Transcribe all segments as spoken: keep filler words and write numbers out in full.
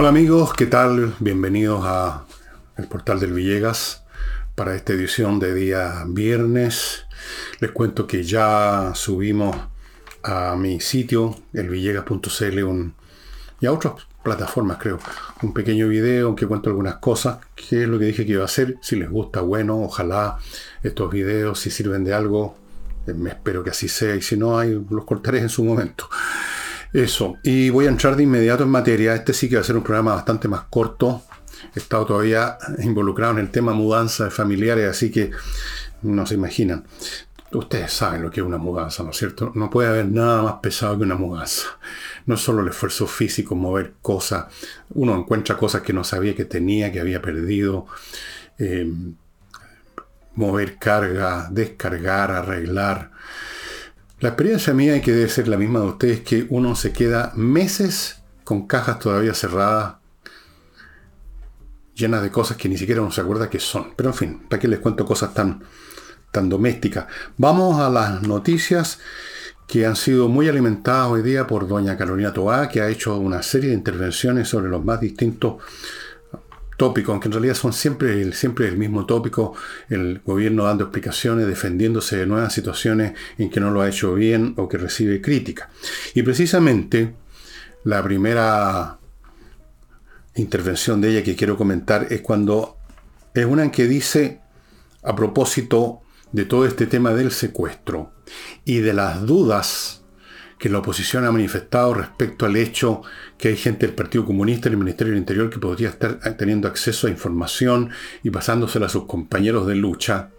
Hola amigos, ¿qué tal? Bienvenidos a el portal del Villegas para esta edición de día viernes. Les cuento que ya subimos a mi sitio, el villegas punto c l, un, y a otras plataformas, creo, un pequeño video en que cuento algunas cosas, que es lo que dije que iba a hacer. Si les gusta, bueno, ojalá estos videos, si sirven de algo, eh, me espero que así sea, y si no, hay, los cortaré en su momento. Eso, y voy a entrar de inmediato en materia. Este sí que va a ser un programa bastante más corto. He estado todavía involucrado en el tema mudanza de familiares, así que no se imaginan. Ustedes saben lo que es una mudanza, ¿no es cierto? No puede haber nada más pesado que una mudanza. No es solo el esfuerzo físico, mover cosas. Uno encuentra cosas que no sabía que tenía, que había perdido. Eh, mover carga, descargar, arreglar. La experiencia mía, que debe ser la misma de ustedes, que uno se queda meses con cajas todavía cerradas, llenas de cosas que ni siquiera uno se acuerda que son. Pero en fin, ¿para qué les cuento cosas tan, tan domésticas? Vamos a las noticias que han sido muy alimentadas hoy día por doña Carolina Tohá, que ha hecho una serie de intervenciones sobre los más distintos tópicos, aunque en realidad son siempre el, siempre el mismo tópico, el gobierno dando explicaciones, defendiéndose de nuevas situaciones en que no lo ha hecho bien o que recibe crítica. Y precisamente la primera intervención de ella que quiero comentar es cuando es una en que dice, a propósito de todo este tema del secuestro y de las dudas que la oposición ha manifestado respecto al hecho que hay gente del Partido Comunista y del Ministerio del Interior que podría estar teniendo acceso a información y pasándosela a sus compañeros de lucha.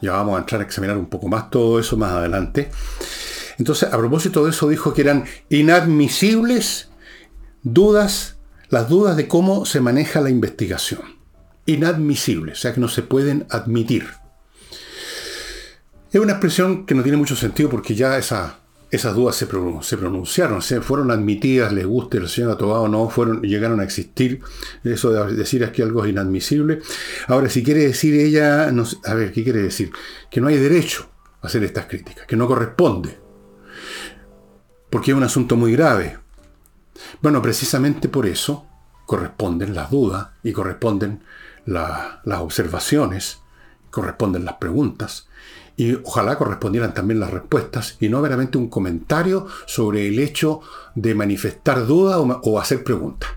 Ya vamos a entrar a examinar un poco más todo eso más adelante. Entonces, a propósito de eso, dijo que eran inadmisibles dudas, las dudas de cómo se maneja la investigación. Inadmisibles, o sea que no se pueden admitir. Es una expresión que no tiene mucho sentido porque ya esa... Esas dudas se pronunciaron, se fueron admitidas, les guste el señor Tohá o no, fueron, llegaron a existir. Eso de decir aquí algo es inadmisible. Ahora, si quiere decir ella, no sé, a ver, ¿qué quiere decir? Que no hay derecho a hacer estas críticas, que no corresponde, porque es un asunto muy grave. Bueno, precisamente por eso corresponden las dudas y corresponden la, las observaciones, corresponden las preguntas. Y ojalá correspondieran también las respuestas y no meramente un comentario sobre el hecho de manifestar dudas o, o hacer preguntas.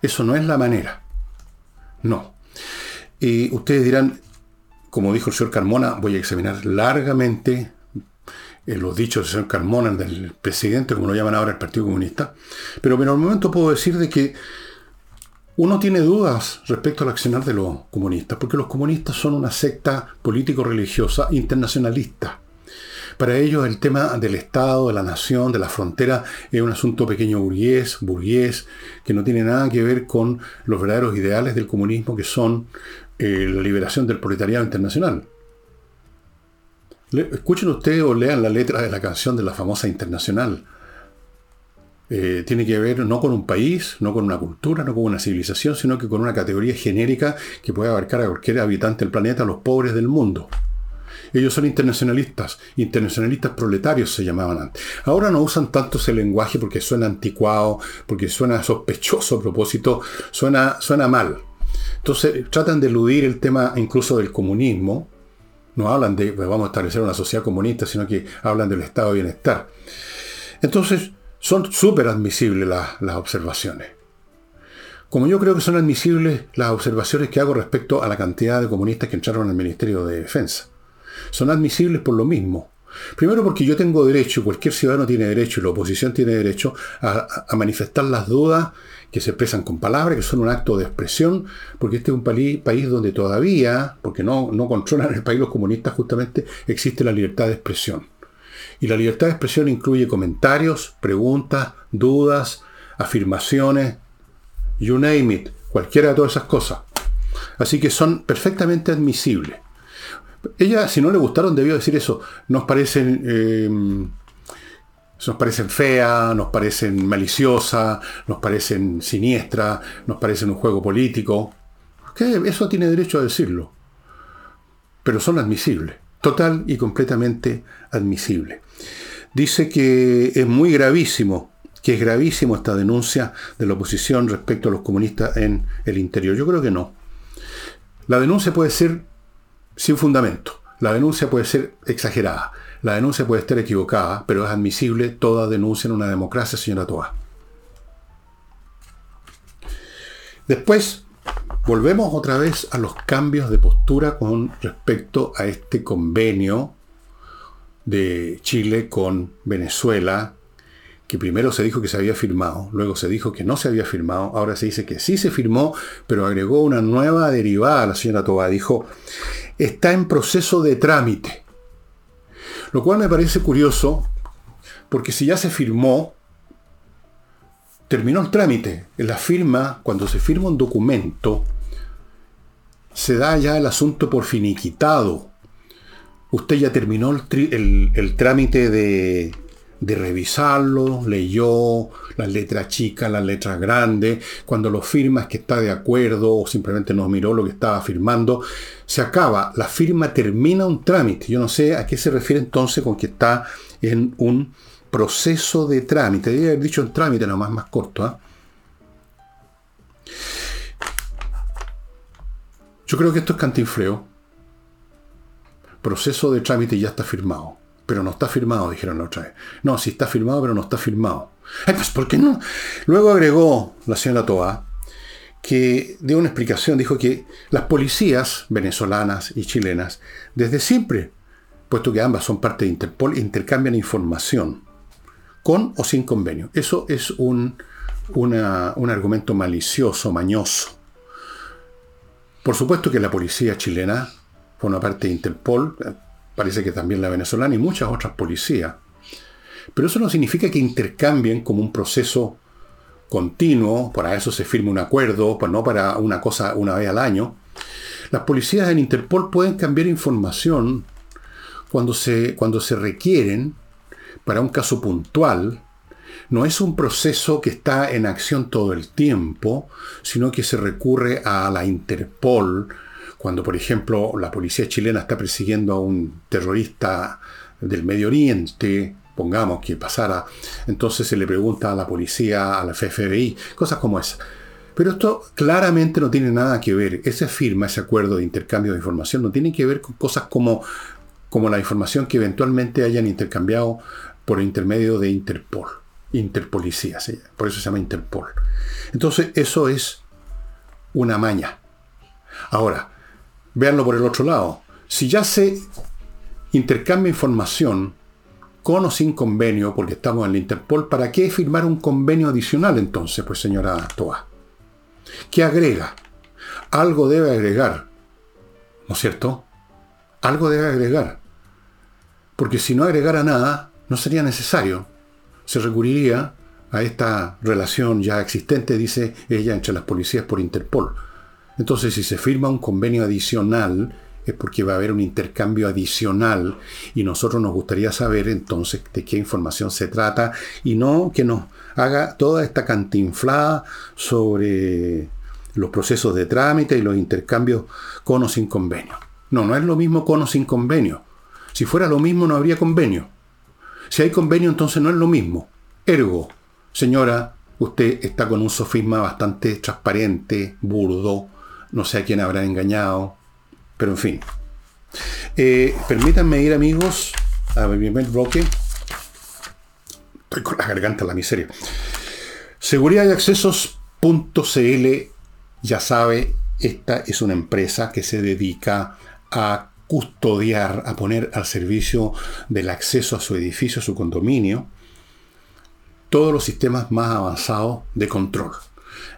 Eso no es la manera. No. Y ustedes dirán, como dijo el señor Carmona, voy a examinar largamente eh, los dichos del señor Carmona, del presidente, como lo llaman ahora el Partido Comunista. Pero en el momento puedo decir de que uno tiene dudas respecto al accionar de los comunistas, porque los comunistas son una secta político-religiosa internacionalista. Para ellos el tema del Estado, de la nación, de la frontera, es un asunto pequeño burgués, burgués, que no tiene nada que ver con los verdaderos ideales del comunismo, que son eh, la liberación del proletariado internacional. Le, escuchen ustedes o lean la letra de la canción de la famosa Internacional. Eh, tiene que ver no con un país, no con una cultura, no con una civilización, sino que con una categoría genérica que puede abarcar a cualquier habitante del planeta, a los pobres del mundo. Ellos son internacionalistas, internacionalistas proletarios se llamaban antes. Ahora no usan tanto ese lenguaje porque suena anticuado, porque suena sospechoso a propósito, suena, suena mal. Entonces tratan de eludir el tema incluso del comunismo. No hablan de vamos a establecer una sociedad comunista, sino que hablan del estado de bienestar. Entonces son súper admisibles las, las observaciones. Como yo creo que son admisibles las observaciones que hago respecto a la cantidad de comunistas que entraron al Ministerio de Defensa. Son admisibles por lo mismo. Primero porque yo tengo derecho, cualquier ciudadano tiene derecho, y la oposición tiene derecho a, a manifestar las dudas que se expresan con palabras, que son un acto de expresión, porque este es un pali, país donde todavía, porque no, no controlan el país los comunistas, justamente existe la libertad de expresión. Y la libertad de expresión incluye comentarios, preguntas, dudas, afirmaciones, you name it, cualquiera de todas esas cosas. Así que son perfectamente admisibles. Ella, si no le gustaron, debió decir eso. Nos parecen, eh, nos parecen feas, nos parecen maliciosas, nos parecen siniestras, nos parecen un juego político. ¿Qué? Eso tiene derecho a decirlo. Pero son admisibles. Total y completamente admisible. Dice que es muy gravísimo que es gravísimo esta denuncia de la oposición respecto a los comunistas en el interior. Yo creo que no. La denuncia puede ser sin fundamento, la denuncia puede ser exagerada, la denuncia puede estar equivocada, pero es admisible toda denuncia en una democracia, señora Tohá. Después, volvemos otra vez a los cambios de postura con respecto a este convenio de Chile con Venezuela, que primero se dijo que se había firmado, luego se dijo que no se había firmado, ahora se dice que sí se firmó, pero agregó una nueva derivada, la señora Tohá dijo, está en proceso de trámite. Lo cual me parece curioso, porque si ya se firmó, terminó el trámite. En la firma, cuando se firma un documento, se da ya el asunto por finiquitado. Usted ya terminó el, tri- el, el trámite de... de revisarlo, leyó las letras chicas, las letras grandes, cuando lo firmas que está de acuerdo o simplemente no miró lo que estaba firmando, se acaba, la firma termina un trámite. Yo no sé a qué se refiere entonces con que está en un proceso de trámite. Debería haber dicho en trámite, nomás más corto. ¿eh? Yo creo que esto es cantinfleo. Proceso de trámite ya está firmado. Pero no está firmado, dijeron la otra vez. No, sí está firmado, pero no está firmado. Ay, pues, ¿por qué no? Luego agregó la señora Tohá, que dio una explicación, dijo que las policías venezolanas y chilenas, desde siempre, puesto que ambas son parte de Interpol, intercambian información, con o sin convenio. Eso es un, una, un argumento malicioso, mañoso. Por supuesto que la policía chilena forma parte de Interpol, parece que también la venezolana y muchas otras policías. Pero eso no significa que intercambien como un proceso continuo, para eso se firma un acuerdo, no para una cosa una vez al año. Las policías en Interpol pueden cambiar información cuando se, cuando se requieren para un caso puntual. No es un proceso que está en acción todo el tiempo, sino que se recurre a la Interpol, cuando, por ejemplo, la policía chilena está persiguiendo a un terrorista del Medio Oriente, pongamos que pasara, entonces se le pregunta a la policía, a la F B I, cosas como esas. Pero esto claramente no tiene nada que ver. Esa firma, ese acuerdo de intercambio de información, no tiene que ver con cosas como, como la información que eventualmente hayan intercambiado por intermedio de Interpol. Interpolicía, ¿sí? Por eso se llama Interpol. Entonces, eso es una maña. Ahora, véanlo por el otro lado. Si ya se intercambia información con o sin convenio, porque estamos en la Interpol, ¿para qué firmar un convenio adicional entonces, pues señora Tohá? ¿Qué agrega? Algo debe agregar, ¿no es cierto? Algo debe agregar. Porque si no agregara nada, no sería necesario. Se recurriría a esta relación ya existente, dice ella, entre las policías por Interpol. Entonces, si se firma un convenio adicional, es porque va a haber un intercambio adicional y nosotros nos gustaría saber entonces de qué información se trata y no que nos haga toda esta cantinflada sobre los procesos de trámite y los intercambios con o sin convenio. No, no es lo mismo con o sin convenio. Si fuera lo mismo, no habría convenio. Si hay convenio, entonces no es lo mismo. Ergo, señora, usted está con un sofisma bastante transparente, burdo. No sé a quién habrá engañado, pero en fin. Eh, permítanme ir, amigos, a mi primer bloque. Estoy con la garganta en la miseria. seguridad y accesos punto c l, ya sabe, esta es una empresa que se dedica a custodiar, a poner al servicio del acceso a su edificio, a su condominio, todos los sistemas más avanzados de control.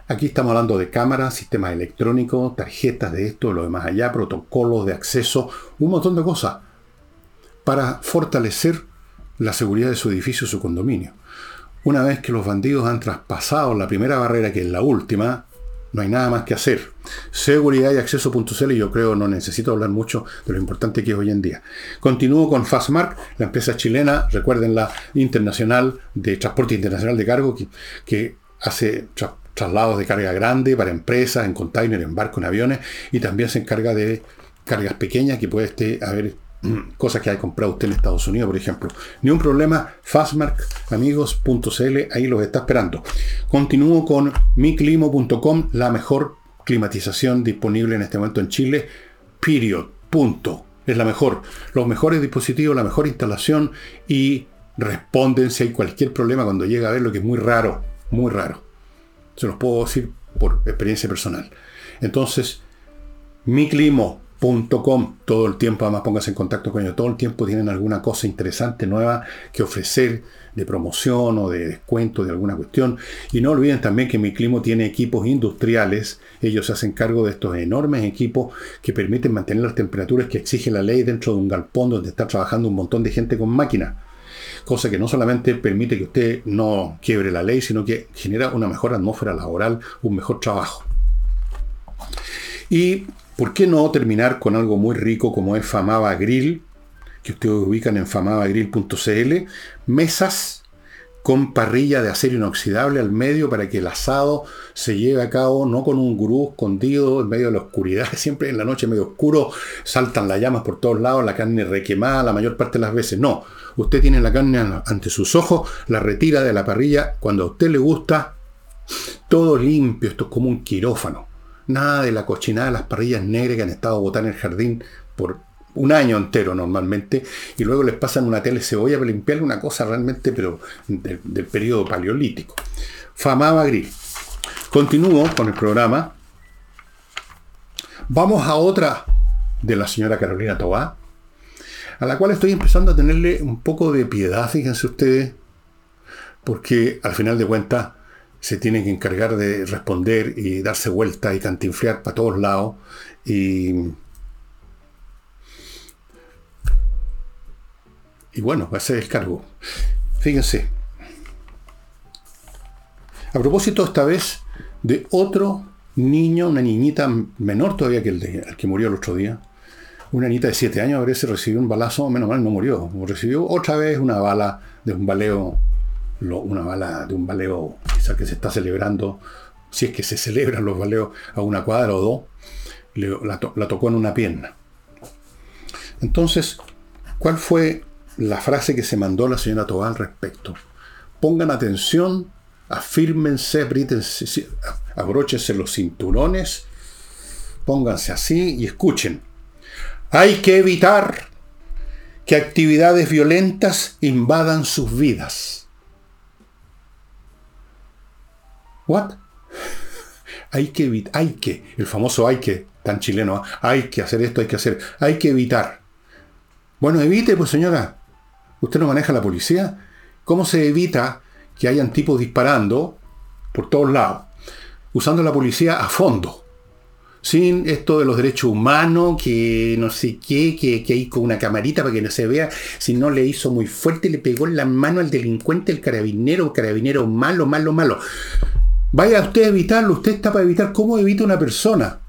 Aquí estamos hablando de cámaras, sistemas electrónicos, tarjetas de esto, lo demás allá, protocolos de acceso, un montón de cosas para fortalecer la seguridad de su edificio, su condominio. Una vez que los bandidos han traspasado la primera barrera, que es la última, no hay nada más que hacer. seguridad y acceso punto c l, yo creo no necesito hablar mucho de lo importante que es hoy en día. Continúo con Fastmark, la empresa chilena, recuerden la internacional de transporte internacional de cargo que, que hace tra- traslados de carga grande para empresas, en container, en barco, en aviones, y también se encarga de cargas pequeñas que puede este, haber cosas que ha comprado usted en Estados Unidos, por ejemplo. Ni un problema, fastmark amigos punto c l, ahí los está esperando. Continúo con mi climo punto com, la mejor climatización disponible en este momento en Chile. Period. Punto. Es la mejor. Los mejores dispositivos, la mejor instalación, y responden si hay cualquier problema cuando llega a ver, lo que es muy raro, muy raro. Se los puedo decir por experiencia personal. Entonces, mi climo punto com, todo el tiempo, además pónganse en contacto con ellos, todo el tiempo tienen alguna cosa interesante, nueva, que ofrecer, de promoción o de descuento de alguna cuestión. Y no olviden también que Mi Climo tiene equipos industriales. Ellos se hacen cargo de estos enormes equipos que permiten mantener las temperaturas que exige la ley dentro de un galpón donde está trabajando un montón de gente con máquinas, cosa que no solamente permite que usted no quiebre la ley, sino que genera una mejor atmósfera laboral, un mejor trabajo. Y ¿por qué no terminar con algo muy rico como es Famava Grill, que ustedes ubican en famava grill punto c l? Mesas con parrilla de acero inoxidable al medio para que el asado se lleve a cabo, no con un gurú escondido en medio de la oscuridad. Siempre en la noche medio oscuro, saltan las llamas por todos lados, la carne requemada la mayor parte de las veces. No, usted tiene la carne ante sus ojos, la retira de la parrilla cuando a usted le gusta, todo limpio. Esto es como un quirófano. Nada de la cochinada de las parrillas negras que han estado botando en el jardín por un año entero normalmente, y luego les pasan una tele cebolla para limpiarle, una cosa realmente, pero del, del periodo paleolítico. Famava Grill. Continúo con el programa. Vamos a otra de la señora Carolina Tohá, a la cual estoy empezando a tenerle un poco de piedad, fíjense ustedes, porque al final de cuentas se tienen que encargar de responder y darse vuelta y cantinflear para todos lados. Y, y bueno, va a ser el cargo. Fíjense. A propósito, esta vez, de otro niño, una niñita menor todavía que el, de, el que murió el otro día. Una niñita de siete años, a ver si recibió un balazo. Menos mal no murió. Recibió otra vez una bala de un baleo. Una bala de un baleo, quizás, que se está celebrando, si es que se celebran los baleos a una cuadra o dos, le, la, to, la tocó en una pierna. Entonces, ¿cuál fue la frase que se mandó la señora Tohá al respecto? Pongan atención, afírmense, abrítense, abróchense los cinturones, pónganse así y escuchen. Hay que evitar que actividades violentas invadan sus vidas. What? Hay que evitar, hay que, el famoso hay que, tan chileno, ¿eh? Hay que hacer esto, hay que hacer, hay que evitar. Bueno, evite, pues, señora. ¿Usted no maneja la policía? ¿Cómo se evita que hayan tipos disparando por todos lados? Usando la policía a fondo. Sin esto de los derechos humanos, que no sé qué, que, que hay con una camarita para que no se vea, si no le hizo muy fuerte y le pegó en la mano al delincuente, el carabinero, carabinero malo, malo, malo. Vaya usted a evitarlo, usted está para evitar. ¿Cómo evita una persona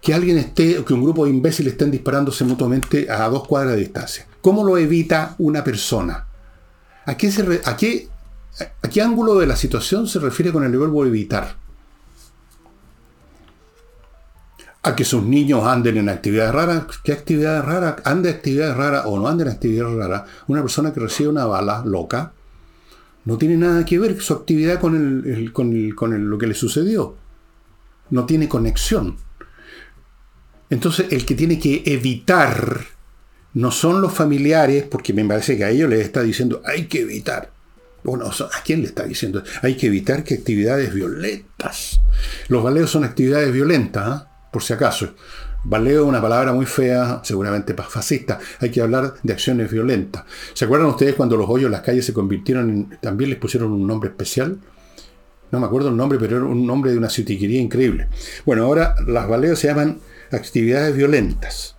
que alguien esté, que un grupo de imbéciles estén disparándose mutuamente a dos cuadras de distancia? ¿Cómo lo evita una persona? ¿A qué, se re, a qué, a qué ángulo de la situación se refiere con el verbo evitar? ¿A que sus niños anden en actividades raras? ¿Qué actividades raras? ¿Ande en actividades raras o no anden en actividades raras? Una persona que recibe una bala loca no tiene nada que ver su actividad con, el, el, con, el, con el, lo que le sucedió. No tiene conexión. Entonces, el que tiene que evitar no son los familiares, porque me parece que a ellos les está diciendo hay que evitar. Bueno, ¿a quién le está diciendo? Hay que evitar que actividades violentas. Los baleos son actividades violentas, ¿eh? Por si acaso. Baleo es una palabra muy fea, seguramente fascista. Hay que hablar de acciones violentas. ¿Se acuerdan ustedes cuando los hoyos en las calles se convirtieron en, también les pusieron un nombre especial? No me acuerdo el nombre, pero era un nombre de una ciutiquería increíble. Bueno, ahora las baleos se llaman actividades violentas.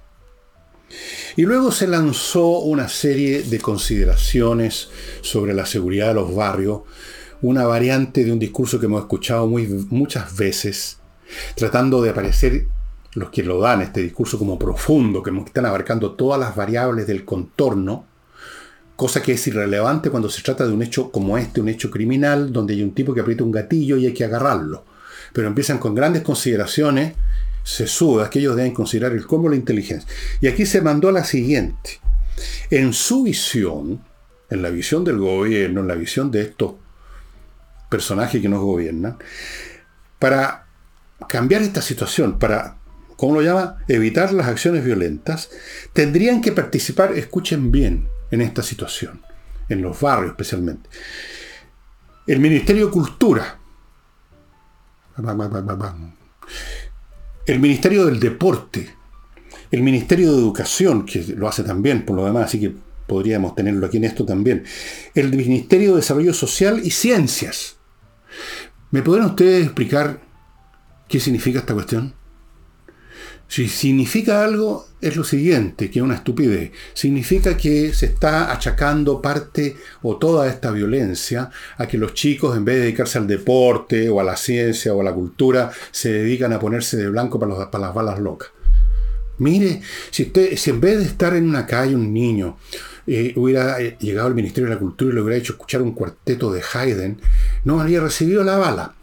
Y luego se lanzó una serie de consideraciones sobre la seguridad de los barrios, una variante de un discurso que hemos escuchado muy, muchas veces, tratando de aparecer los que lo dan, este discurso, como profundo, que están abarcando todas las variables del contorno, cosa que es irrelevante cuando se trata de un hecho como este, un hecho criminal, donde hay un tipo que aprieta un gatillo y hay que agarrarlo. Pero empiezan con grandes consideraciones sesuda, aquellos deben considerar el cómo la inteligencia. Y aquí se mandó a la siguiente. En su visión, en la visión del gobierno, en la visión de estos personajes que nos gobiernan, para cambiar esta situación, para, ¿cómo lo llama?, evitar las acciones violentas, tendrían que participar, escuchen bien, en esta situación, en los barrios especialmente, el Ministerio de Cultura, el Ministerio del Deporte, el Ministerio de Educación, que lo hace también por lo demás, así que podríamos tenerlo aquí en esto también, el Ministerio de Desarrollo Social y Ciencias. ¿Me podrán ustedes explicar qué significa esta cuestión? Si significa algo, es lo siguiente, que es una estupidez. Significa que se está achacando parte o toda esta violencia a que los chicos, en vez de dedicarse al deporte o a la ciencia o a la cultura, se dedican a ponerse de blanco para, los, para las balas locas. Mire, si, usted, si en vez de estar en una calle un niño eh, hubiera llegado al Ministerio de la Cultura y le hubiera hecho escuchar un cuarteto de Haydn, no habría recibido la bala.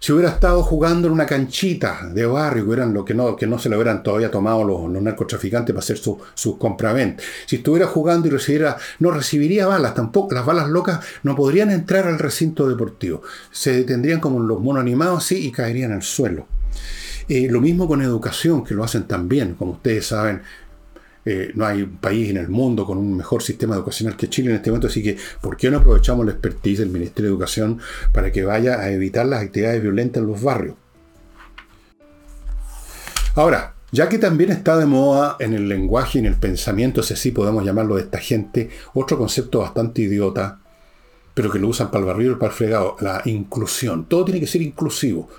Si hubiera estado jugando en una canchita de barrio, que, eran lo que, no, que no se lo hubieran todavía tomado los, los narcotraficantes para hacer sus su compraventas. Si estuviera jugando y recibiera, no recibiría balas, tampoco, las balas locas no podrían entrar al recinto deportivo. Se detendrían como los monos animados, sí, y caerían al suelo. Eh, lo mismo con educación, que lo hacen también, como ustedes saben. Eh, no hay un país en el mundo con un mejor sistema educacional que Chile en este momento, así que ¿por qué no aprovechamos la expertise del Ministerio de Educación para que vaya a evitar las actividades violentas en los barrios? Ahora, ya que también está de moda en el lenguaje y en el pensamiento, ese sí podemos llamarlo de esta gente, otro concepto bastante idiota, pero que lo usan para el barrio y para el fregado, la inclusión. Todo tiene que ser inclusivo.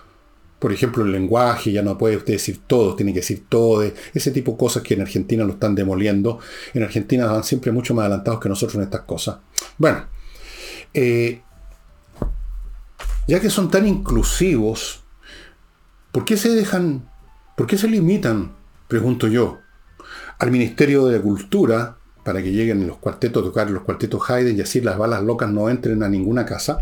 Por ejemplo, el lenguaje, ya no puede usted decir todos, tiene que decir todes, ese tipo de cosas que en Argentina lo están demoliendo. En Argentina van siempre mucho más adelantados que nosotros en estas cosas. Bueno, eh, ya que son tan inclusivos, ¿por qué se dejan, por qué se limitan, pregunto yo, al Ministerio de la Cultura para que lleguen los cuartetos, tocar los cuartetos Haydn y así las balas locas no entren a ninguna casa,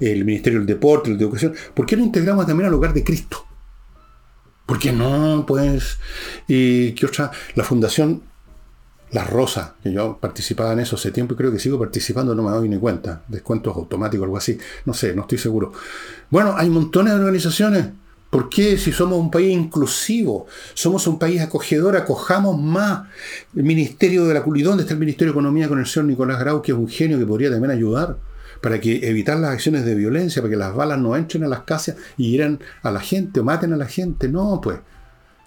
el Ministerio del Deporte, el de Educación? ¿Por qué no integramos también al Hogar de Cristo? ¿Por qué no? Pues, ¿y qué otra? La Fundación La Rosa, que yo participaba en eso hace tiempo y creo que sigo participando, no me doy ni cuenta, descuentos automáticos, algo así, no sé, no estoy seguro. Bueno, hay montones de organizaciones. ¿Por qué? Si somos un país inclusivo, somos un país acogedor, acojamos más el Ministerio de la Cultura. ¿Y dónde está el Ministerio de Economía con el señor Nicolás Grau, que es un genio que podría también ayudar para que evitar las acciones de violencia, para que las balas no entren a las casas y hieran a la gente o maten a la gente? No, pues,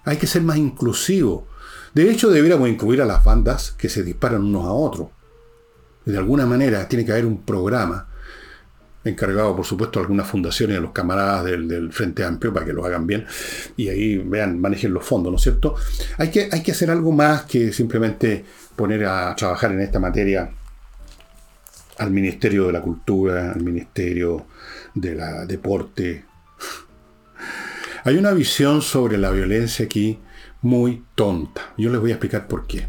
hay que ser más inclusivo. De hecho, debiéramos incluir a las bandas que se disparan unos a otros. De alguna manera tiene que haber un programa encargado, por supuesto, a algunas fundaciones, a los camaradas del, del Frente Amplio, para que lo hagan bien, y ahí vean, manejen los fondos, ¿no es cierto? Hay que, hay que hacer algo más que simplemente poner a trabajar en esta materia al Ministerio de la Cultura, al Ministerio de la Deporte. Hay una visión sobre la violencia aquí muy tonta. Yo les voy a explicar por qué.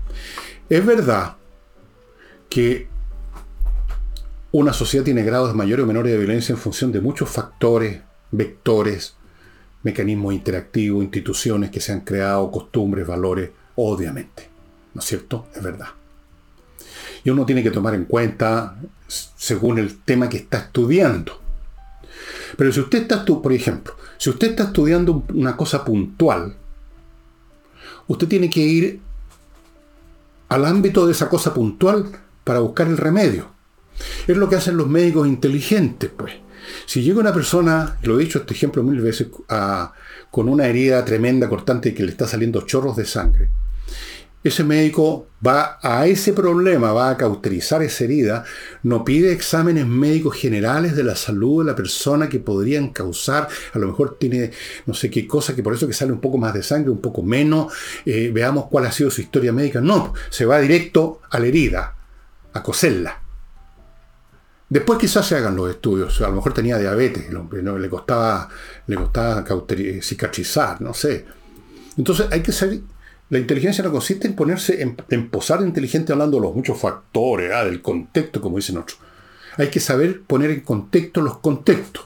Es verdad que una sociedad tiene grados mayores o menores de violencia en función de muchos factores, vectores, mecanismos interactivos, instituciones que se han creado, costumbres, valores, obviamente. ¿No es cierto? Es verdad. Y uno tiene que tomar en cuenta según el tema que está estudiando. Pero si usted está, por ejemplo, si usted está estudiando una cosa puntual, usted tiene que ir al ámbito de esa cosa puntual para buscar el remedio. Es lo que hacen los médicos inteligentes, pues. Si llega una persona, lo he dicho este ejemplo mil veces, a, con una herida tremenda, cortante, que le está saliendo chorros de sangre, ese médico va a ese problema, va a cauterizar esa herida, no pide exámenes médicos generales de la salud de la persona que podrían causar, a lo mejor tiene no sé qué cosa, que por eso que sale un poco más de sangre, un poco menos, eh, veamos cuál ha sido su historia médica. No, se va directo a la herida, a coserla. Después quizás se hagan los estudios, a lo mejor tenía diabetes, el hombre, ¿no? le costaba, le costaba cauter- cicatrizar, no sé. Entonces hay que ser, la inteligencia no consiste en ponerse, en, en posar inteligente hablando de los muchos factores, ¿eh? del contexto, como dicen otros. Hay que saber poner en contexto los contextos.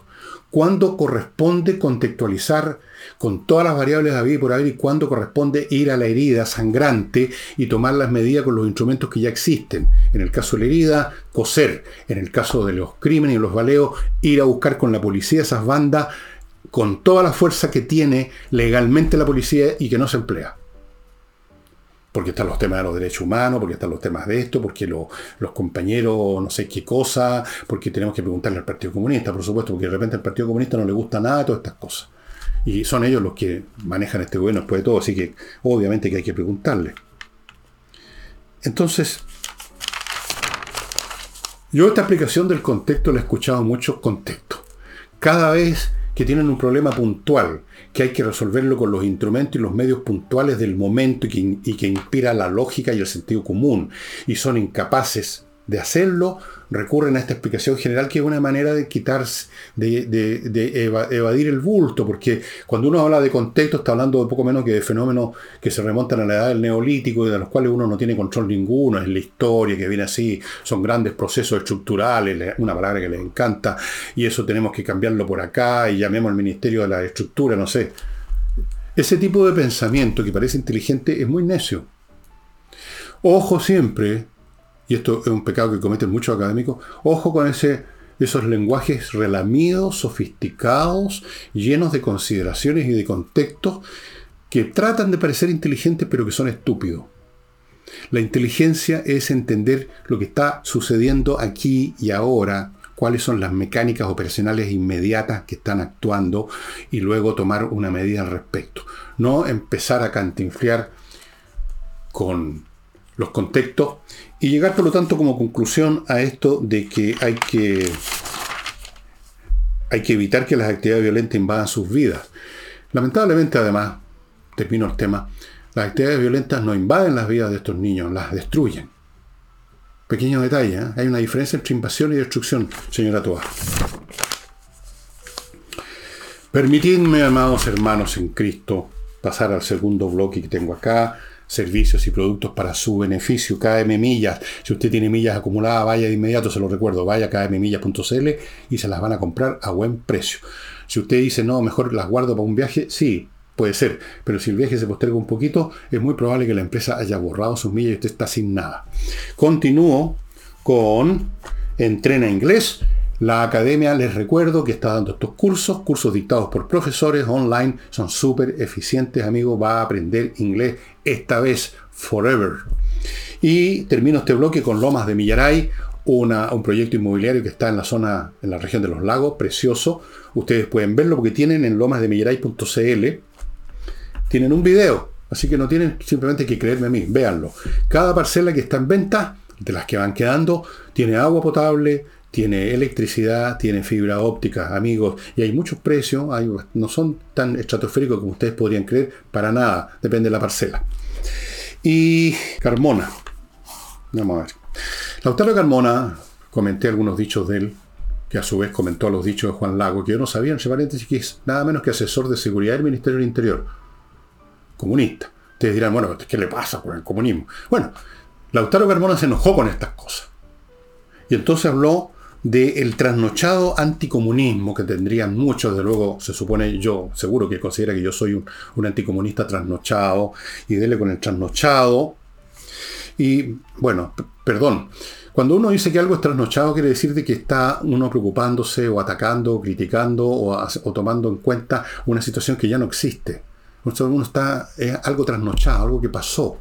cuándo corresponde contextualizar con todas las variables habidas y por haber y cuándo corresponde ir a la herida sangrante y tomar las medidas con los instrumentos que ya existen. En el caso de la herida, coser. En el caso de los crímenes y los baleos, ir a buscar con la policía esas bandas con toda la fuerza que tiene legalmente la policía y que no se emplea. Porque están los temas de los derechos humanos, porque están los temas de esto, porque lo, los compañeros no sé qué cosa, porque tenemos que preguntarle al Partido Comunista, por supuesto, porque de repente al Partido Comunista no le gusta nada todas estas cosas. Y son ellos los que manejan este gobierno después de todo, así que obviamente que hay que preguntarle. Entonces, yo esta explicación del contexto la he escuchado en muchos contextos. Cada vez que tienen un problema puntual, que hay que resolverlo con los instrumentos y los medios puntuales del momento y que, y que inspira la lógica y el sentido común, y son incapaces de hacerlo, recurren a esta explicación general que es una manera de quitarse, de, de, de eva, evadir el bulto, porque cuando uno habla de contexto está hablando de poco menos que de fenómenos que se remontan a la edad del neolítico y de los cuales uno no tiene control ninguno, es la historia que viene así, son grandes procesos estructurales, una palabra que les encanta, y eso tenemos que cambiarlo por acá, y llamemos al Ministerio de la Estructura, no sé. Ese tipo de pensamiento que parece inteligente es muy necio. Ojo siempre, y esto es un pecado que cometen muchos académicos, ojo con ese, esos lenguajes relamidos, sofisticados, llenos de consideraciones y de contextos que tratan de parecer inteligentes pero que son estúpidos. La inteligencia es entender lo que está sucediendo aquí y ahora, cuáles son las mecánicas operacionales inmediatas que están actuando y luego tomar una medida al respecto. No empezar a cantinflear con los contextos y llegar, por lo tanto, como conclusión a esto de que hay que, hay que evitar que las actividades violentas invadan sus vidas. Lamentablemente, además, termino el tema, las actividades violentas no invaden las vidas de estos niños, las destruyen. Pequeño detalle, ¿eh? Hay una diferencia entre invasión y destrucción, señora Tohá. Permitidme, amados hermanos en Cristo, pasar al segundo bloque que tengo acá. Servicios y productos para su beneficio. K M Millas. Si usted tiene millas acumuladas, vaya de inmediato, se lo recuerdo. Vaya a k m millas punto c l y se las van a comprar a buen precio. Si usted dice, no, mejor las guardo para un viaje, sí, puede ser. Pero si el viaje se posterga un poquito, es muy probable que la empresa haya borrado sus millas y usted está sin nada. Continúo con Entrena Inglés. La academia, les recuerdo, que está dando estos cursos, cursos dictados por profesores online, son súper eficientes, amigos, va a aprender inglés esta vez, forever. Y termino este bloque con Lomas de Millaray, una, un proyecto inmobiliario que está en la zona, en la región de Los Lagos, precioso. Ustedes pueden verlo porque tienen en lomas de millaray punto c l, tienen un video, así que no tienen simplemente que creerme a mí, véanlo. Cada parcela que está en venta, de las que van quedando, tiene agua potable, tiene electricidad, tiene fibra óptica, amigos, y hay muchos precios, hay, no son tan estratosféricos como ustedes podrían creer, para nada, depende de la parcela. Y Carmona, vamos a ver, Lautaro Carmona, comenté algunos dichos de él, que a su vez comentó los dichos de Juan Lago, que yo no sabía, entre paréntesis, que es nada menos que asesor de seguridad del Ministerio del Interior, comunista. Ustedes dirán, bueno, ¿qué le pasa con el comunismo? Bueno, Lautaro Carmona se enojó con estas cosas, y entonces habló del trasnochado anticomunismo que tendrían muchos, de luego se supone, yo seguro que considera que yo soy un, un anticomunista trasnochado, y dele con el trasnochado. Y bueno, p- perdón, cuando uno dice que algo es trasnochado quiere decir de que está uno preocupándose o atacando o criticando o, a, o tomando en cuenta una situación que ya no existe. Uno está, es algo trasnochado, algo que pasó.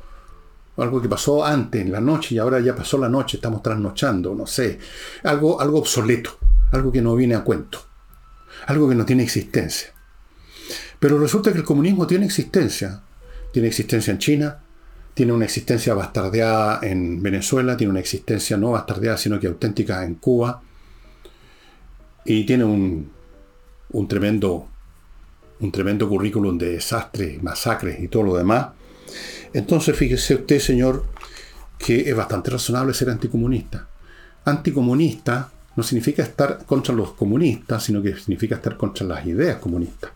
Algo que pasó antes, en la noche, y ahora ya pasó la noche, estamos trasnochando, no sé. Algo, algo obsoleto, algo que no viene a cuento, algo que no tiene existencia. Pero resulta que el comunismo tiene existencia. Tiene existencia en China, tiene una existencia bastardeada en Venezuela, tiene una existencia no bastardeada, sino que auténtica en Cuba. Y tiene un, un tremendo, un tremendo currículum de desastres, masacres y todo lo demás. Entonces, fíjese usted, señor, que es bastante razonable ser anticomunista. Anticomunista no significa estar contra los comunistas, sino que significa estar contra las ideas comunistas.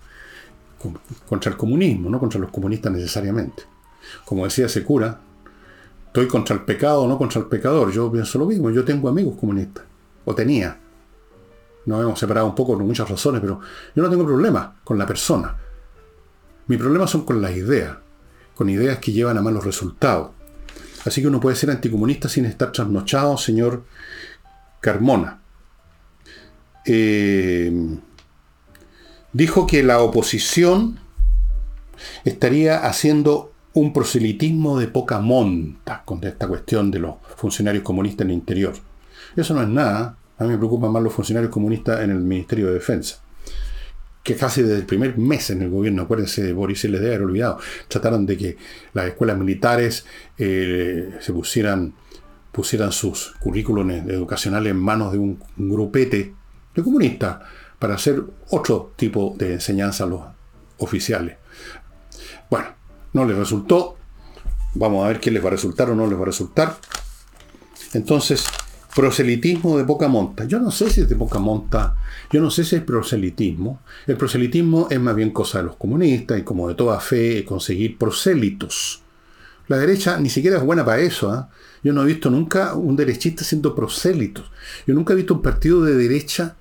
Contra el comunismo, no contra los comunistas necesariamente. Como decía ese cura, estoy contra el pecado, no contra el pecador. Yo pienso lo mismo, yo tengo amigos comunistas. O tenía. nos hemos separado un poco por muchas razones, pero yo no tengo problema con la persona. Mis problemas son con las ideas, con ideas que llevan a malos resultados. Así que uno puede ser anticomunista sin estar trasnochado, señor Carmona. Eh, dijo que la oposición estaría haciendo un proselitismo de poca monta con esta cuestión de los funcionarios comunistas en el interior. Eso no es nada. A mí me preocupan más los funcionarios comunistas en el Ministerio de Defensa, que casi desde el primer mes en el gobierno, acuérdense de Boris, se les debe haber olvidado, trataron de que las escuelas militares eh, se pusieran pusieran sus currículos educacionales en manos de un, un grupete de comunistas para hacer otro tipo de enseñanza a los oficiales. Bueno, no les resultó. Vamos a ver qué les va a resultar o no les va a resultar. Entonces, proselitismo de poca monta. Yo no sé si es de poca monta. Yo no sé si es proselitismo. El proselitismo es más bien cosa de los comunistas y, como de toda fe, conseguir prosélitos. La derecha ni siquiera es buena para eso, ¿eh? Yo no he visto nunca un derechista siendo prosélitos. Yo nunca he visto un partido de derecha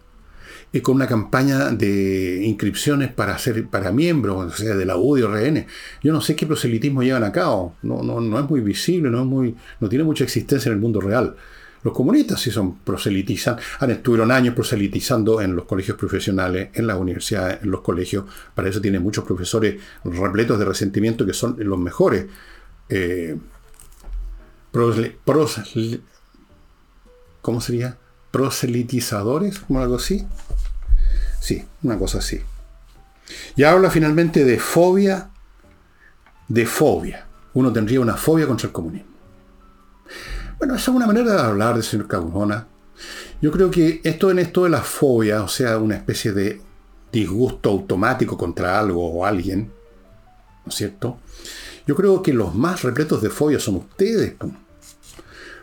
eh, con una campaña de inscripciones para ser, para miembros, o sea, de la U y R N. Yo no sé qué proselitismo llevan a cabo. No, no, no es muy visible, no es muy, no tiene mucha existencia en el mundo real. Los comunistas sí son proselitizan, han estuvieron años proselitizando en los colegios profesionales, en las universidades, en los colegios. Para eso tienen muchos profesores repletos de resentimiento que son los mejores eh, prosle, prosle, ¿cómo sería? Proselitizadores, como algo así. Sí, una cosa así. Y habla finalmente de fobia, de fobia. Uno tendría una fobia contra el comunismo. Bueno, esa es una manera de hablar del señor Carmona. Yo creo que esto en esto de la fobia, o sea, una especie de disgusto automático contra algo o alguien, ¿no es cierto? Yo creo que los más repletos de fobia son ustedes.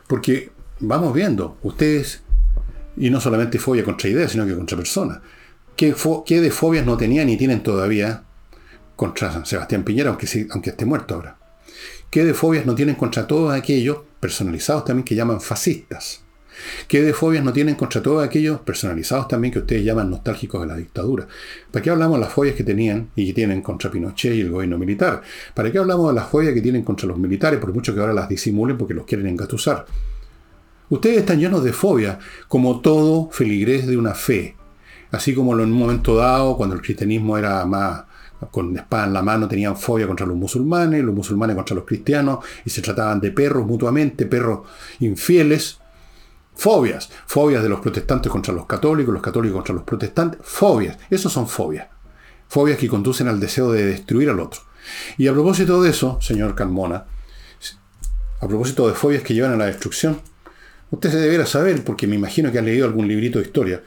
Porque vamos viendo, ustedes, y no solamente fobia contra ideas, sino que contra personas. ¿Qué, fo- qué de fobias no tenían ni tienen todavía contra Sebastián Piñera, aunque, sí, aunque esté muerto ahora? ¿Qué de fobias no tienen contra todos aquellos personalizados también que llaman fascistas? ¿Qué de fobias no tienen contra todos aquellos personalizados también que ustedes llaman nostálgicos de la dictadura? ¿Para qué hablamos de las fobias que tenían y que tienen contra Pinochet y el gobierno militar? ¿Para qué hablamos de las fobias que tienen contra los militares, por mucho que ahora las disimulen porque los quieren engatusar? Ustedes están llenos de fobia, como todo feligrés de una fe. Así como en un momento dado, cuando el cristianismo era más con espada en la mano, tenían fobia contra los musulmanes, los musulmanes contra los cristianos, y se trataban de perros mutuamente, perros infieles. Fobias, fobias de los protestantes contra los católicos, los católicos contra los protestantes, fobias, esos son fobias, fobias que conducen al deseo de destruir al otro. Y a propósito de eso, señor Carmona, a propósito de fobias que llevan a la destrucción, usted se deberá saber, porque me imagino que ha leído algún librito de historia,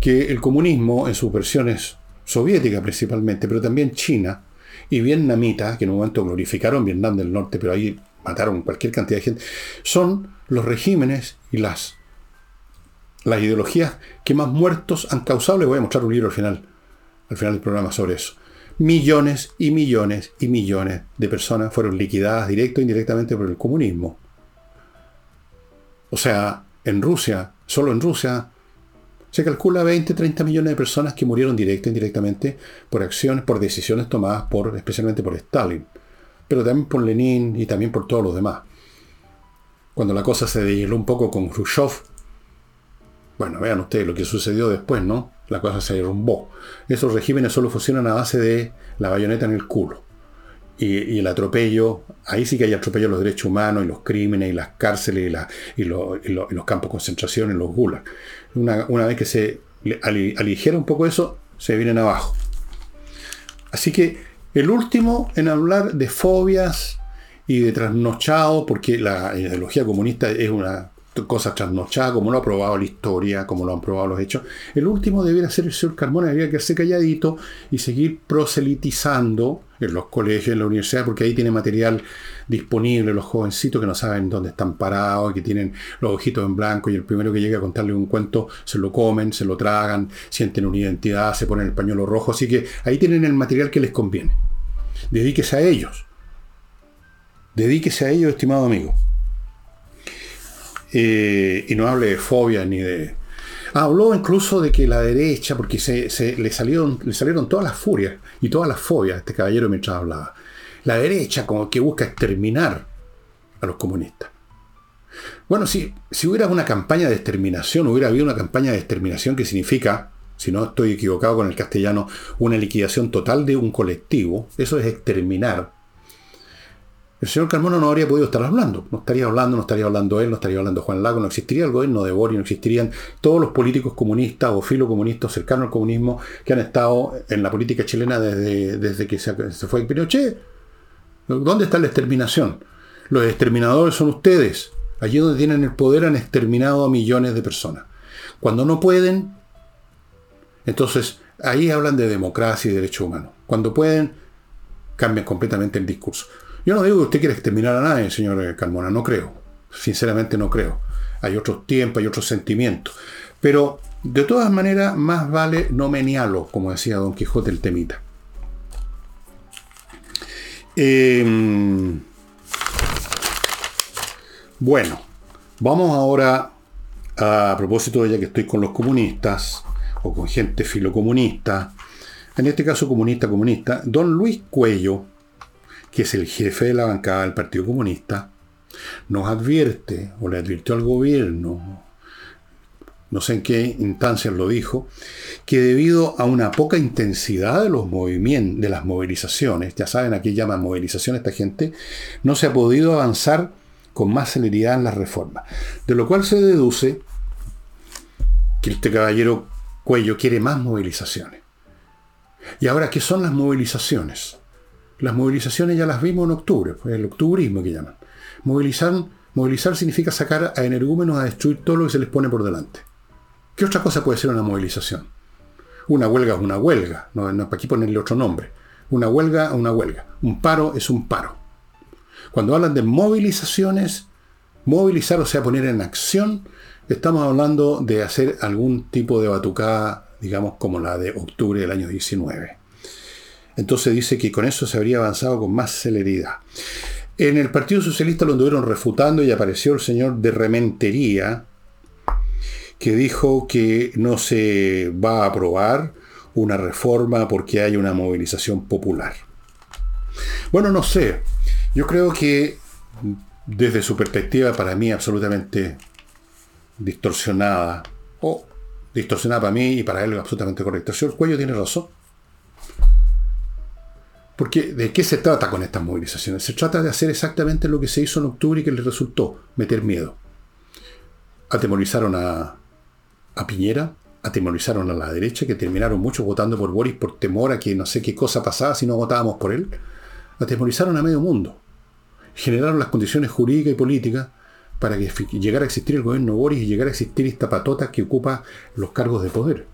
que el comunismo en sus versiones soviética principalmente, pero también China y vietnamita, que en un momento glorificaron Vietnam del Norte, pero ahí mataron cualquier cantidad de gente, son los regímenes y las, las ideologías que más muertos han causado. Les voy a mostrar un libro al final, al final del programa sobre eso. Millones y millones y millones de personas fueron liquidadas directo e indirectamente por el comunismo. O sea, en Rusia, solo en Rusia, se calcula veinte, treinta millones de personas que murieron directa e indirectamente por acciones, por decisiones tomadas por, especialmente por Stalin, pero también por Lenin y también por todos los demás. Cuando la cosa se deshieló un poco con Khrushchev, bueno, vean ustedes lo que sucedió después, ¿no? La cosa se derrumbó. Esos regímenes solo funcionan a base de la bayoneta en el culo. Y, y el atropello, ahí sí que hay atropello a los derechos humanos, y los crímenes, y las cárceles, y, la, y, lo, y, lo, y los campos de concentración, y los gulag. Una, una vez que se aligera un poco eso, se vienen abajo. Así que el último en hablar de fobias y de trasnochado, porque la ideología comunista es una cosa trasnochada, como lo ha probado la historia, como lo han probado los hechos, el último debiera ser el señor Carmona, debiera quedarse calladito y seguir proselitizando en los colegios, en la universidad, porque ahí tiene material disponible, los jovencitos que no saben dónde están parados, que tienen los ojitos en blanco, y el primero que llegue a contarle un cuento, se lo comen, se lo tragan, sienten una identidad, se ponen el pañuelo rojo, así que ahí tienen el material que les conviene. Dedíquese a ellos. Dedíquese a ellos, estimado amigo. Eh, y no hable de fobia ni de... Habló incluso de que la derecha, porque se, se, le, salieron, le salieron todas las furias y todas las fobias a este caballero mientras hablaba. La derecha como que busca exterminar a los comunistas. Bueno, si, si hubiera una campaña de exterminación, hubiera habido una campaña de exterminación que significa, si no estoy equivocado con el castellano, una liquidación total de un colectivo. Eso es exterminar. El señor Carmona no habría podido estar hablando. No estaría hablando, no estaría hablando él, no estaría hablando Juan Lago, no existiría el gobierno de Boris, no existirían todos los políticos comunistas o filocomunistas cercanos al comunismo que han estado en la política chilena desde, desde que se, se fue el Pinochet. ¿Dónde está la exterminación? Los exterminadores son ustedes. Allí donde tienen el poder han exterminado a millones de personas. Cuando no pueden, entonces ahí hablan de democracia y derechos humanos. Cuando pueden, cambian completamente el discurso. Yo no digo que usted quiera exterminar a nadie, señor Carmona, no creo. Sinceramente no creo. Hay otros tiempos, hay otros sentimientos. Pero de todas maneras, más vale no menialo, como decía Don Quijote el temita. Eh... Bueno, vamos ahora a, a propósito de ya que estoy con los comunistas o con gente filocomunista, en este caso comunista comunista, don Luis Cuello, que es el jefe de la bancada del Partido Comunista, nos advierte o le advirtió al gobierno, no sé en qué instancias lo dijo, que debido a una poca intensidad de los movimientos, de las movilizaciones, ya saben a qué llaman movilización esta gente, no se ha podido avanzar con más celeridad en las reformas. De lo cual se deduce que este caballero Cuello quiere más movilizaciones. Y ahora, ¿qué son las movilizaciones? Las movilizaciones ya las vimos en octubre, el octubrismo que llaman. Movilizar, movilizar significa sacar a energúmenos a destruir todo lo que se les pone por delante. ¿Qué otra cosa puede ser una movilización? Una huelga es una huelga, no, no para aquí ponerle otro nombre. Una huelga es una huelga, un paro es un paro. Cuando hablan de movilizaciones, movilizar, o sea, poner en acción, estamos hablando de hacer algún tipo de batucada, digamos, como la de octubre del año diecinueve. Entonces dice que con eso se habría avanzado con más celeridad. En el Partido Socialista lo anduvieron refutando y apareció el señor de Rementería, que dijo que no se va a aprobar una reforma porque hay una movilización popular. Bueno, no sé. Yo creo que desde su perspectiva, para mí absolutamente distorsionada, o distorsionada para mí y para él absolutamente correcta. El señor Cuello tiene razón. Porque ¿de qué se trata con estas movilizaciones? Se trata de hacer exactamente lo que se hizo en octubre y que les resultó meter miedo. Atemorizaron a, a Piñera, atemorizaron a la derecha, que terminaron muchos votando por Boris por temor a que no sé qué cosa pasaba si no votábamos por él. Atemorizaron a medio mundo. Generaron las condiciones jurídicas y políticas para que llegara a existir el gobierno Boris y llegara a existir esta patota que ocupa los cargos de poder.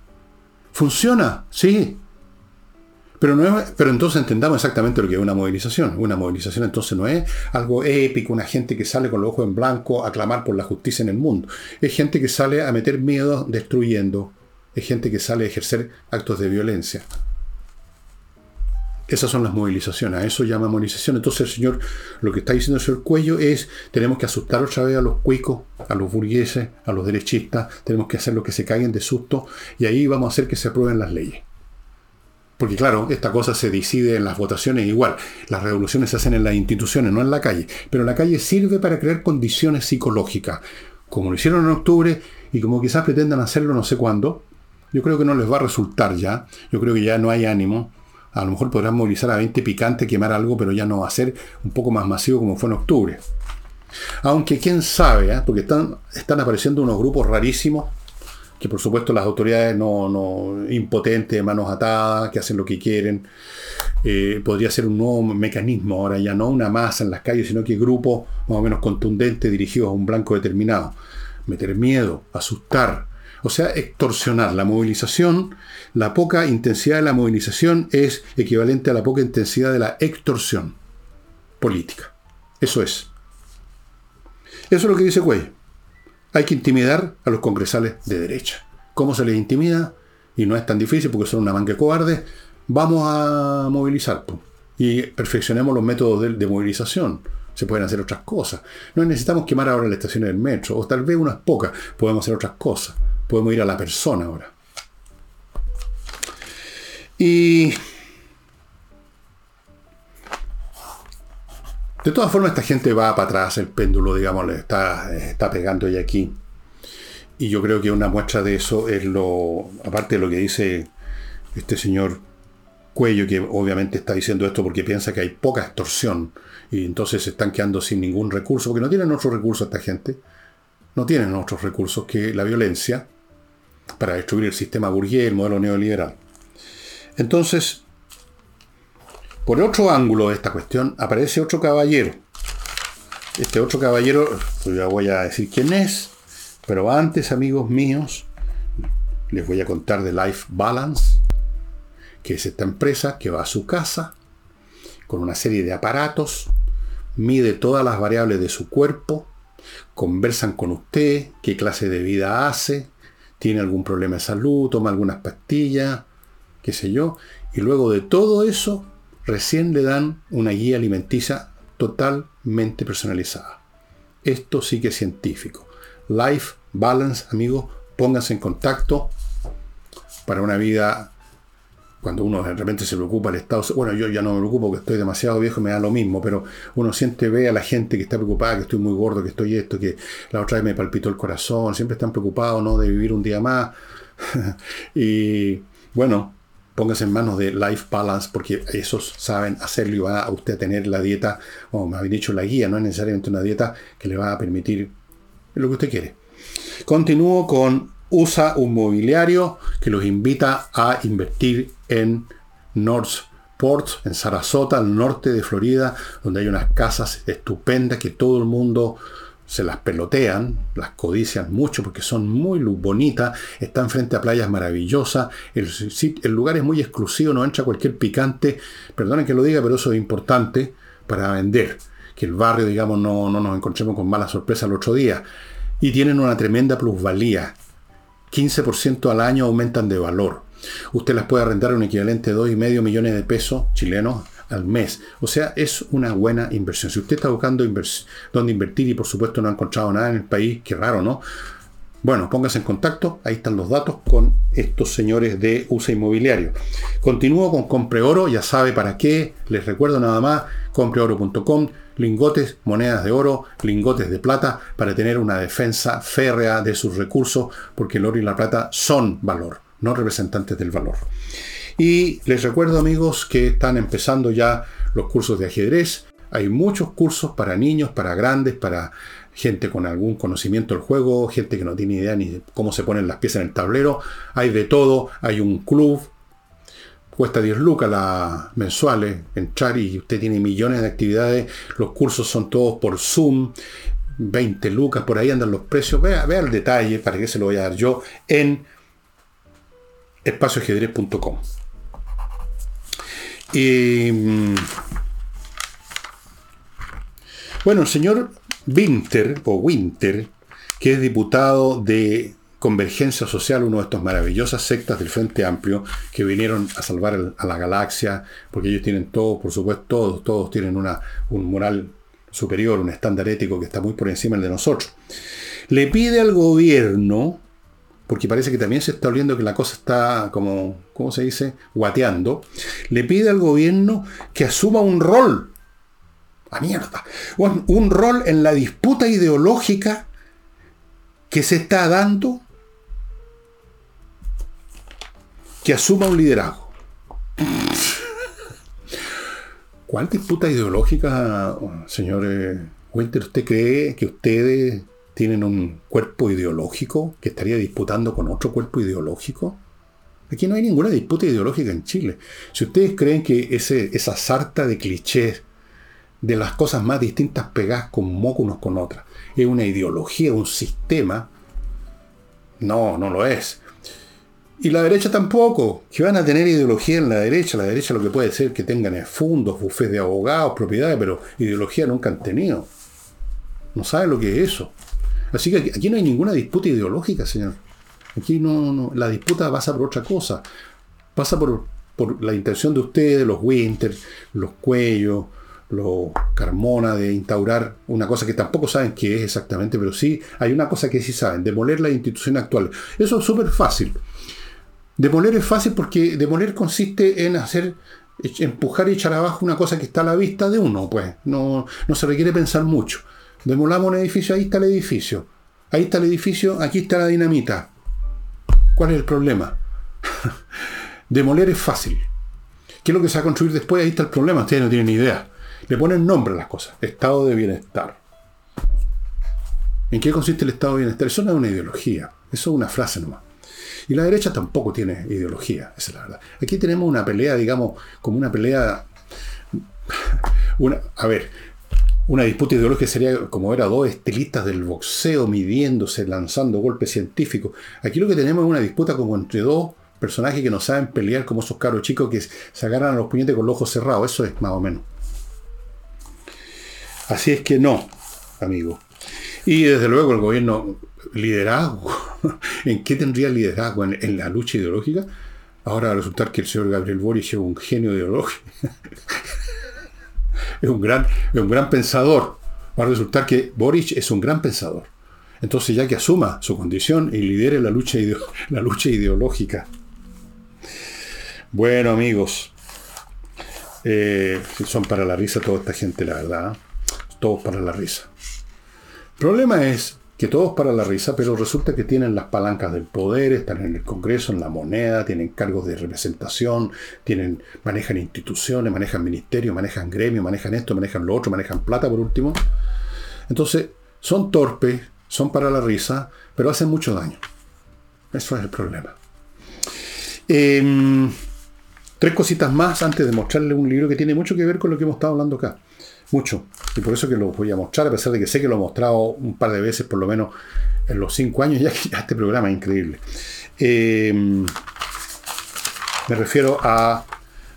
¿Funciona? Sí. Pero, no es, pero entonces entendamos exactamente lo que es una movilización. Una movilización entonces no es algo épico, una gente que sale con los ojos en blanco a clamar por la justicia en el mundo. Es gente que sale a meter miedo destruyendo. Es gente que sale a ejercer actos de violencia. Esas son las movilizaciones, a eso llama movilización. Entonces, el señor, lo que está diciendo el señor Cuello es, tenemos que asustar otra vez a los cuicos, a los burgueses, a los derechistas, tenemos que hacer lo que se caguen de susto, y ahí vamos a hacer que se aprueben las leyes. Porque claro, esta cosa se decide en las votaciones igual, las revoluciones se hacen en las instituciones, no en la calle, pero la calle sirve para crear condiciones psicológicas, como lo hicieron en octubre, y como quizás pretendan hacerlo no sé cuándo. Yo creo que no les va a resultar ya, yo creo que ya no hay ánimo. A lo mejor podrán movilizar a veinte picantes, quemar algo, pero ya no va a ser un poco más masivo como fue en octubre. Aunque quién sabe, ¿eh? Porque están, están apareciendo unos grupos rarísimos, que por supuesto las autoridades no, no impotentes, de manos atadas, que hacen lo que quieren. Eh, podría ser un nuevo mecanismo ahora, ya no una masa en las calles, sino que grupos más o menos contundentes dirigidos a un blanco determinado. Meter miedo, asustar. O sea, extorsionar. La movilización, la poca intensidad de la movilización es equivalente a la poca intensidad de la extorsión política. Eso es. Eso es lo que dice Cuello. Hay que intimidar a los congresales de derecha. ¿Cómo se les intimida? Y no es tan difícil porque son una manga de cobardes. Vamos a movilizar. Pum, y perfeccionemos los métodos de, de movilización. Se pueden hacer otras cosas. No necesitamos quemar ahora las estaciones del metro. O tal vez unas pocas. Podemos hacer otras cosas. Podemos ir a la persona ahora. Y de todas formas esta gente va para atrás, el péndulo, digamos, le está, está pegando ya aquí. Y yo creo que una muestra de eso es lo, aparte de lo que dice este señor Cuello, que obviamente está diciendo esto porque piensa que hay poca extorsión y entonces se están quedando sin ningún recurso, porque no tienen otros recursos esta gente, no tienen otros recursos que la violencia para destruir el sistema burgués, el modelo neoliberal. Entonces, por otro ángulo de esta cuestión, aparece otro caballero. Este otro caballero, yo ya voy a decir quién es, pero antes, amigos míos, les voy a contar de Life Balance, que es esta empresa que va a su casa con una serie de aparatos, mide todas las variables de su cuerpo, conversan con usted, qué clase de vida hace, tiene algún problema de salud, toma algunas pastillas, qué sé yo, y luego de todo eso recién le dan una guía alimenticia totalmente personalizada. Esto sí que es científico. Life Balance, amigos, pónganse en contacto para una vida, cuando uno de repente se preocupa el estado, bueno, yo ya no me preocupo porque estoy demasiado viejo, me da lo mismo, pero uno siempre ve a la gente que está preocupada, que estoy muy gordo, que estoy esto, que la otra vez me palpitó el corazón, siempre están preocupados, ¿no?, de vivir un día más. Y bueno, póngase en manos de Life Balance, porque esos saben hacerlo y va a usted a tener la dieta, o me habéis dicho la guía, no es necesariamente una dieta que le va a permitir lo que usted quiere. Continúo con U S A Inmobiliario, que los invita a invertir en Northport, en Sarasota, al norte de Florida, donde hay unas casas estupendas que todo el mundo se las pelotean, las codician mucho porque son muy bonitas, están frente a playas maravillosas, el, el lugar es muy exclusivo, no entra cualquier picante, perdonen que lo diga, pero eso es importante para vender, que el barrio, digamos, no, no nos encontremos con mala sorpresa el otro día. Y tienen una tremenda plusvalía, quince por ciento al año aumentan de valor. Usted las puede arrendar un equivalente de dos coma cinco millones de pesos chilenos al mes. O sea, es una buena inversión. Si usted está buscando invers- dónde invertir y por supuesto no ha encontrado nada en el país, qué raro, ¿no? Bueno, póngase en contacto. Ahí están los datos con estos señores de U S A Inmobiliario. Continúo con Compre Oro. Ya sabe para qué. Les recuerdo nada más, compre oro punto com. Lingotes, monedas de oro, lingotes de plata, para tener una defensa férrea de sus recursos, porque el oro y la plata son valor, no representantes del valor. Y les recuerdo, amigos, que están empezando ya los cursos de ajedrez. Hay muchos cursos para niños, para grandes, para gente con algún conocimiento del juego, gente que no tiene idea ni de cómo se ponen las piezas en el tablero. Hay de todo, hay un club. Cuesta diez lucas las mensuales entrar y usted tiene millones de actividades. Los cursos son todos por Zoom. veinte lucas, por ahí andan los precios. Vea, vea el detalle, para que se lo voy a dar yo, en espacio ajedrez punto com. Y bueno, el señor Winter, o Winter, que es diputado de Convergencia Social, uno de estos maravillosas sectas del Frente Amplio que vinieron a salvar el, a la galaxia, porque ellos tienen todos, por supuesto, todos, todos tienen una, un moral superior, un estándar ético que está muy por encima del de nosotros. Le pide al gobierno, porque parece que también se está oliendo que la cosa está como, ¿cómo se dice?, guateando, le pide al gobierno que asuma un rol, a mierda, un, un rol en la disputa ideológica que se está dando, que asuma un liderazgo. ¿Cuál disputa ideológica, señor Winter? ¿Usted cree que ustedes tienen un cuerpo ideológico que estaría disputando con otro cuerpo ideológico? Aquí no hay ninguna disputa ideológica en Chile. Si ustedes creen que ese, esa sarta de clichés de las cosas más distintas pegadas con moco unos con otras es una ideología, un sistema, no, no lo es. Y la derecha tampoco, que van a tener ideología en la derecha. La derecha lo que puede ser que tengan es fondos, bufés de abogados, propiedades, pero ideología nunca han tenido. No saben lo que es eso. Así que aquí no hay ninguna disputa ideológica, señor. Aquí no, no la disputa pasa por otra cosa. Pasa por, por la intención de ustedes, los Winter, los Cuello, los Carmona de instaurar una cosa que tampoco saben qué es exactamente, pero sí hay una cosa que sí saben: demoler la institución actual. Eso es súper fácil. Demoler es fácil porque demoler consiste en hacer, empujar y echar abajo una cosa que está a la vista de uno, pues no, no se requiere pensar mucho. Demolamos un edificio, ahí está el edificio, ahí está el edificio, aquí está la dinamita. ¿Cuál es el problema? Demoler es fácil. ¿Qué es lo que se va a construir después? Ahí está el problema, ustedes no tienen ni idea. Le ponen nombre a las cosas. Estado de bienestar. ¿En qué consiste el estado de bienestar? Eso no es una ideología, eso es una frase nomás. Y la derecha tampoco tiene ideología, esa es la verdad. Aquí tenemos una pelea, digamos, como una pelea, una, a ver, una disputa ideológica sería como era dos estilistas del boxeo midiéndose, lanzando golpes científicos. Aquí lo que tenemos es una disputa como entre dos personajes que no saben pelear, como esos caros chicos que se agarran a los puñetes con los ojos cerrados. Eso es más o menos. Así es que no, amigo. Y desde luego el gobierno, liderazgo. ¿En qué tendría liderazgo? ¿En, en la lucha ideológica? Ahora va a resultar que el señor Gabriel Boric es un genio ideológico. es, un gran, es un gran pensador. Va a resultar que Boric es un gran pensador. Entonces, ya que asuma su condición y lidere la lucha, ideo, la lucha ideológica. Bueno, amigos. Eh, son para la risa toda esta gente, la verdad. Todos para la risa. El problema es que todos para la risa, pero resulta que tienen las palancas del poder, están en el Congreso, en la moneda, tienen cargos de representación, tienen, manejan instituciones, manejan ministerios, manejan gremios, manejan esto, manejan lo otro, manejan plata por último. Entonces, son torpes, son para la risa, pero hacen mucho daño. Eso es el problema. Eh, tres cositas más antes de mostrarles un libro que tiene mucho que ver con lo que hemos estado hablando acá. Mucho. Y por eso que lo voy a mostrar, a pesar de que sé que lo he mostrado un par de veces, por lo menos en los cinco años, ya que ya este programa es increíble. Eh, me refiero a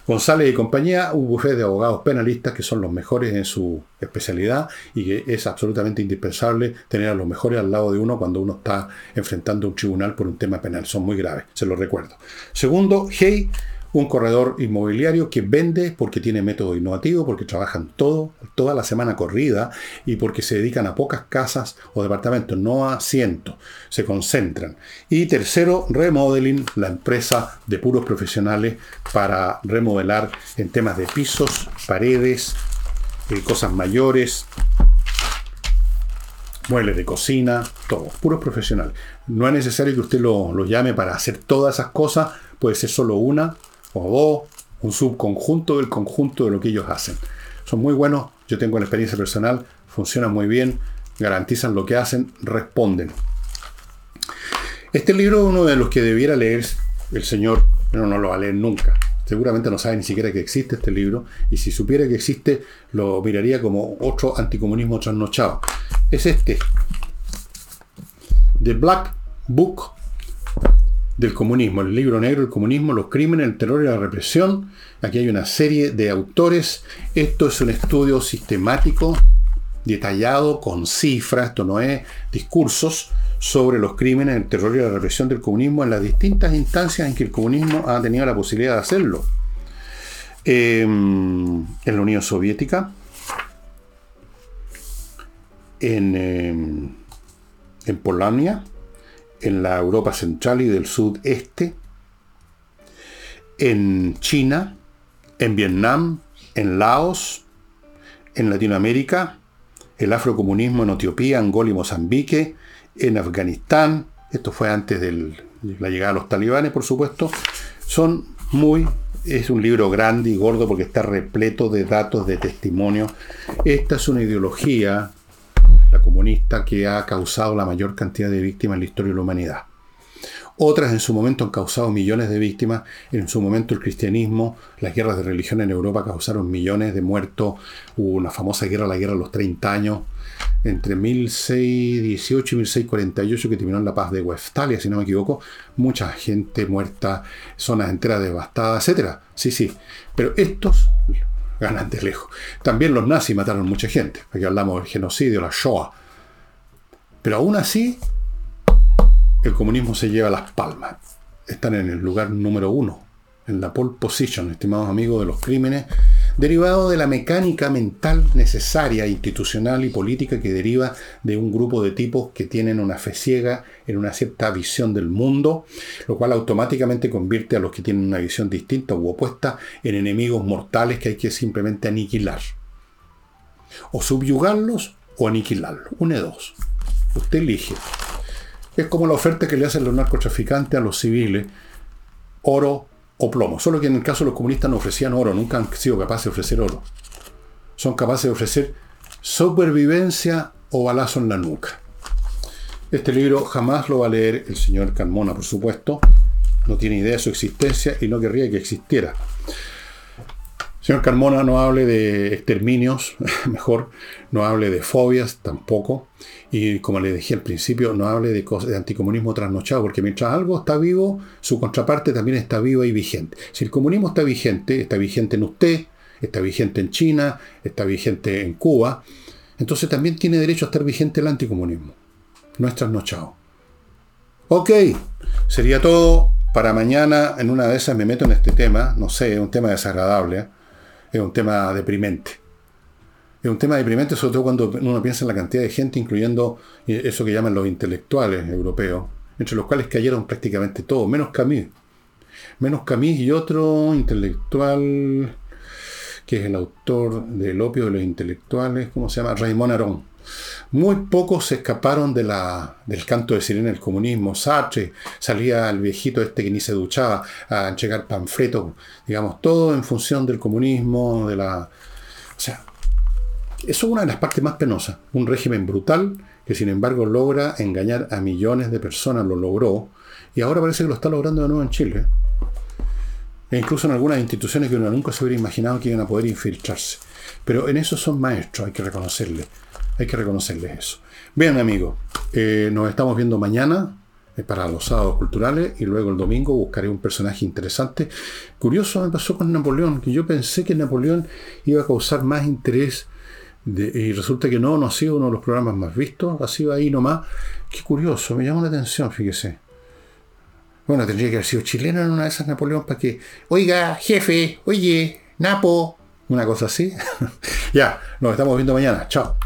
González y compañía, un bufete de abogados penalistas que son los mejores en su especialidad y que es absolutamente indispensable tener a los mejores al lado de uno cuando uno está enfrentando un tribunal por un tema penal. Son muy graves, se los recuerdo. Segundo, Hey, un corredor inmobiliario que vende porque tiene método innovativo, porque trabajan todo, toda la semana corrida y porque se dedican a pocas casas o departamentos, no a cientos. Se concentran. Y tercero, Remodeling, la empresa de puros profesionales para remodelar en temas de pisos, paredes, eh, cosas mayores, muebles de cocina, todo. Puros profesionales. No es necesario que usted lo, lo llame para hacer todas esas cosas. Puede ser solo una o dos, un subconjunto del conjunto de lo que ellos hacen. Son muy buenos, yo tengo la experiencia personal, funcionan muy bien, garantizan lo que hacen, responden. Este libro es uno de los que debiera leer el señor, no, no lo va a leer nunca. Seguramente no sabe ni siquiera que existe este libro, y si supiera que existe, lo miraría como otro anticomunismo trasnochado. Es este, The Black Book del comunismo, el libro negro, el comunismo, los crímenes, el terror y la represión. Aquí hay una serie de autores. Esto es un estudio sistemático, detallado, con cifras, esto no es discursos, sobre los crímenes, el terror y la represión del comunismo en las distintas instancias en que el comunismo ha tenido la posibilidad de hacerlo. Eh, en la Unión Soviética, en, eh, en Polonia, en la Europa Central y del Sudeste, en China, en Vietnam, en Laos, en Latinoamérica, el afrocomunismo en Etiopía, Angola y Mozambique, en Afganistán, esto fue antes del, de la llegada de los talibanes, por supuesto. Son muy... Es un libro grande y gordo porque está repleto de datos, de testimonios. Esta es una ideología, la comunista, que ha causado la mayor cantidad de víctimas en la historia de la humanidad. Otras en su momento han causado millones de víctimas. En su momento el cristianismo, las guerras de religión en Europa causaron millones de muertos. Hubo una famosa guerra, la guerra de los treinta años, entre mil seiscientos dieciocho y mil seiscientos cuarenta y ocho, que terminó en la paz de Westfalia, si no me equivoco. Mucha gente muerta, zonas enteras devastadas, etcétera. Sí, sí. Pero estos ganan de lejos. También los nazis mataron mucha gente. Aquí hablamos del genocidio, la Shoah. Pero aún así, el comunismo se lleva las palmas. Están en el lugar número uno, en la pole position, estimados amigos, de los crímenes, derivado de la mecánica mental necesaria, institucional y política que deriva de un grupo de tipos que tienen una fe ciega en una cierta visión del mundo, lo cual automáticamente convierte a los que tienen una visión distinta u opuesta en enemigos mortales que hay que simplemente aniquilar. O subyugarlos o aniquilarlos. Une dos. Usted elige. Es como la oferta que le hacen los narcotraficantes a los civiles, oro o plomo. Solo que en el caso de los comunistas no ofrecían oro, nunca han sido capaces de ofrecer oro. Son capaces de ofrecer supervivencia o balazo en la nuca. Este libro jamás lo va a leer el señor Carmona, por supuesto. No tiene idea de su existencia y no querría que existiera. Señor Carmona, no hable de exterminios, mejor, no hable de fobias tampoco, y como le dije al principio, no hable de, cosas, de anticomunismo trasnochado, porque mientras algo está vivo, su contraparte también está viva y vigente. Si el comunismo está vigente, está vigente en usted, está vigente en China, está vigente en Cuba, entonces también tiene derecho a estar vigente el anticomunismo, no es trasnochado. Ok, sería todo para mañana. En una de esas me meto en este tema, no sé, es un tema desagradable, ¿eh? Es un tema deprimente. Es un tema deprimente, sobre todo cuando uno piensa en la cantidad de gente, incluyendo eso que llaman los intelectuales europeos, entre los cuales cayeron prácticamente todos, menos Camus. Menos Camus y otro intelectual, que es el autor del opio de los intelectuales, ¿cómo se llama? Raymond Aron. Muy pocos se escaparon de la, del canto de sirena del comunismo. Sartre, salía el viejito este que ni se duchaba a entregar panfletos, digamos, todo en función del comunismo, de la... O sea, eso es una de las partes más penosas. Un régimen brutal que sin embargo logra engañar a millones de personas, lo logró, y ahora parece que lo está logrando de nuevo en Chile. E incluso en algunas instituciones que uno nunca se hubiera imaginado que iban a poder infiltrarse. Pero en eso son maestros, hay que reconocerles. Hay que reconocerles eso. Bien, amigos, eh, nos estamos viendo mañana eh, para los sábados culturales, y luego el domingo buscaré un personaje interesante. Curioso me pasó con Napoleón, que yo pensé que Napoleón iba a causar más interés de, y resulta que no, no ha sido uno de los programas más vistos, ha sido ahí nomás. Qué curioso, me llamó la atención, fíjese. Bueno, tendría que haber sido chileno en una de esas Napoleón para que, oiga, jefe, oye, Napo, una cosa así. Ya, nos estamos viendo mañana. Chao.